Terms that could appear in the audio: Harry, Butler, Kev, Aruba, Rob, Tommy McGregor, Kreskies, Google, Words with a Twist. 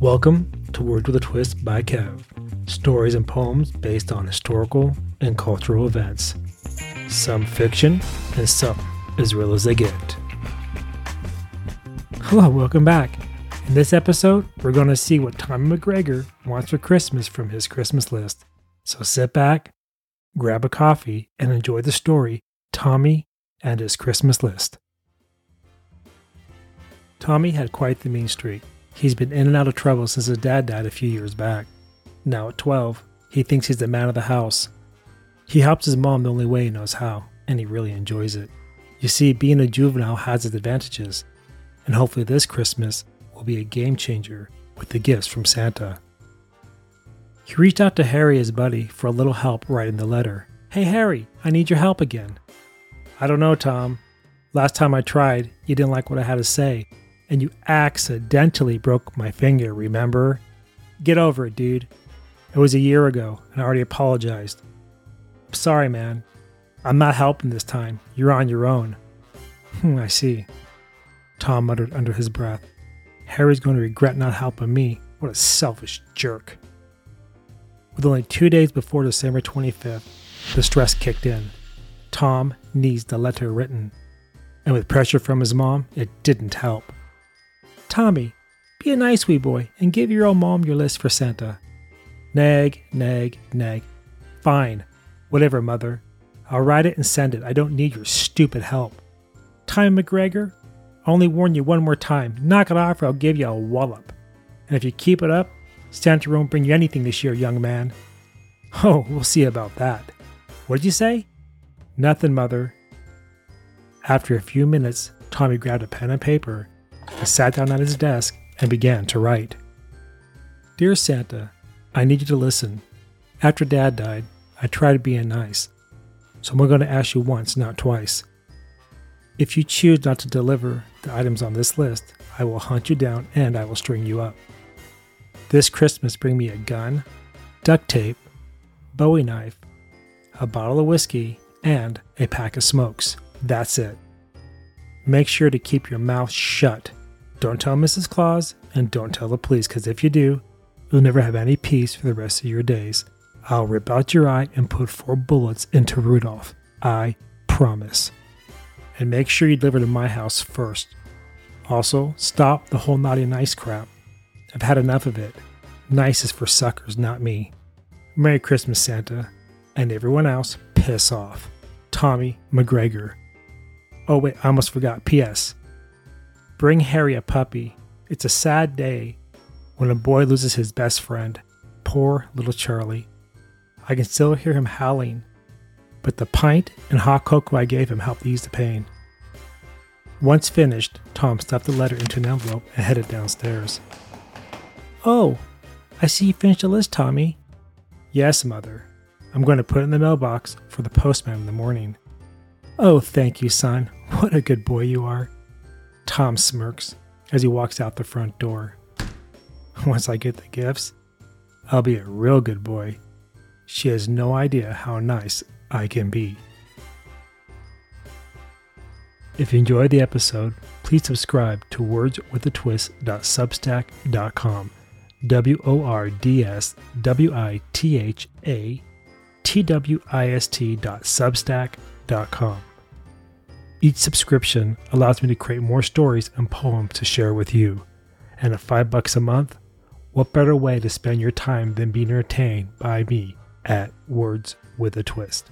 Welcome to Words with a Twist by Kev. Stories and poems based on historical and cultural events. Some fiction and some as real as they get. Hello, welcome back. In this episode, we're going to see what Tommy McGregor wants for Christmas from his Christmas list. So sit back, grab a coffee, and enjoy the story, Tommy and his Christmas list. Tommy had quite the mean streak. He's been in and out of trouble since his dad died a few years back. Now at 12, he thinks he's the man of the house. He helps his mom the only way he knows how, and he really enjoys it. You see, being a juvenile has its advantages, and hopefully this Christmas will be a game changer with the gifts from Santa. He reached out to Harry, his buddy, for a little help writing the letter. Hey Harry, I need your help again. I don't know, Tom. Last time I tried, you didn't like what I had to say, and you accidentally broke my finger, remember? Get over it, dude. It was a year ago, and I already apologized. Sorry, man. I'm not helping this time. You're on your own. I see. Tom muttered under his breath. Harry's going to regret not helping me. What a selfish jerk. With only 2 days before December 25th, the stress kicked in. Tom needs the letter written. And with pressure from his mom, it didn't help. Tommy, be a nice wee boy and give your old mom your list for Santa. Nag, nag, nag. Fine. Whatever, mother. I'll write it and send it. I don't need your stupid help. Tommy McGregor, I only warn you one more time. Knock it off or I'll give you a wallop. And if you keep it up, Santa won't bring you anything this year, young man. Oh, we'll see about that. What did you say? Nothing, mother. After a few minutes, Tommy grabbed a pen and paper and sat down at his desk and began to write. Dear Santa, I need you to listen. After Dad died, I tried being nice, so I'm going to ask you once, not twice. If you choose not to deliver the items on this list, I will hunt you down and I will string you up. This Christmas, bring me a gun, duct tape, Bowie knife, a bottle of whiskey, and a pack of smokes. That's it. Make sure to keep your mouth shut. Don't tell Mrs. Claus and don't tell the police, because if you do, you'll never have any peace for the rest of your days. I'll rip out your eye and put 4 bullets into Rudolph. I promise. And make sure you deliver to my house first. Also, stop the whole naughty nice crap. I've had enough of it. Nice is for suckers, not me. Merry Christmas, Santa. And everyone else, piss off. Tommy McGregor. Oh wait, I almost forgot. P.S. Bring Harry a puppy. It's a sad day when a boy loses his best friend. Poor little Charlie. I can still hear him howling, but the pint and hot cocoa I gave him helped ease the pain. Once finished, Tom stuffed the letter into an envelope and headed downstairs. Oh, I see you finished the list, Tommy. Yes, Mother. I'm going to put it in the mailbox for the postman in the morning. Oh, thank you, son. What a good boy you are. Tom smirks as he walks out the front door. Once I get the gifts, I'll be a real good boy. She has no idea how nice I can be. If you enjoyed the episode, please subscribe to wordswithatwist.substack.com. wordswithatwist.substack.com. Each subscription allows me to create more stories and poems to share with you. And at $5 a month, what better way to spend your time than being entertained by me at Words with a Twist?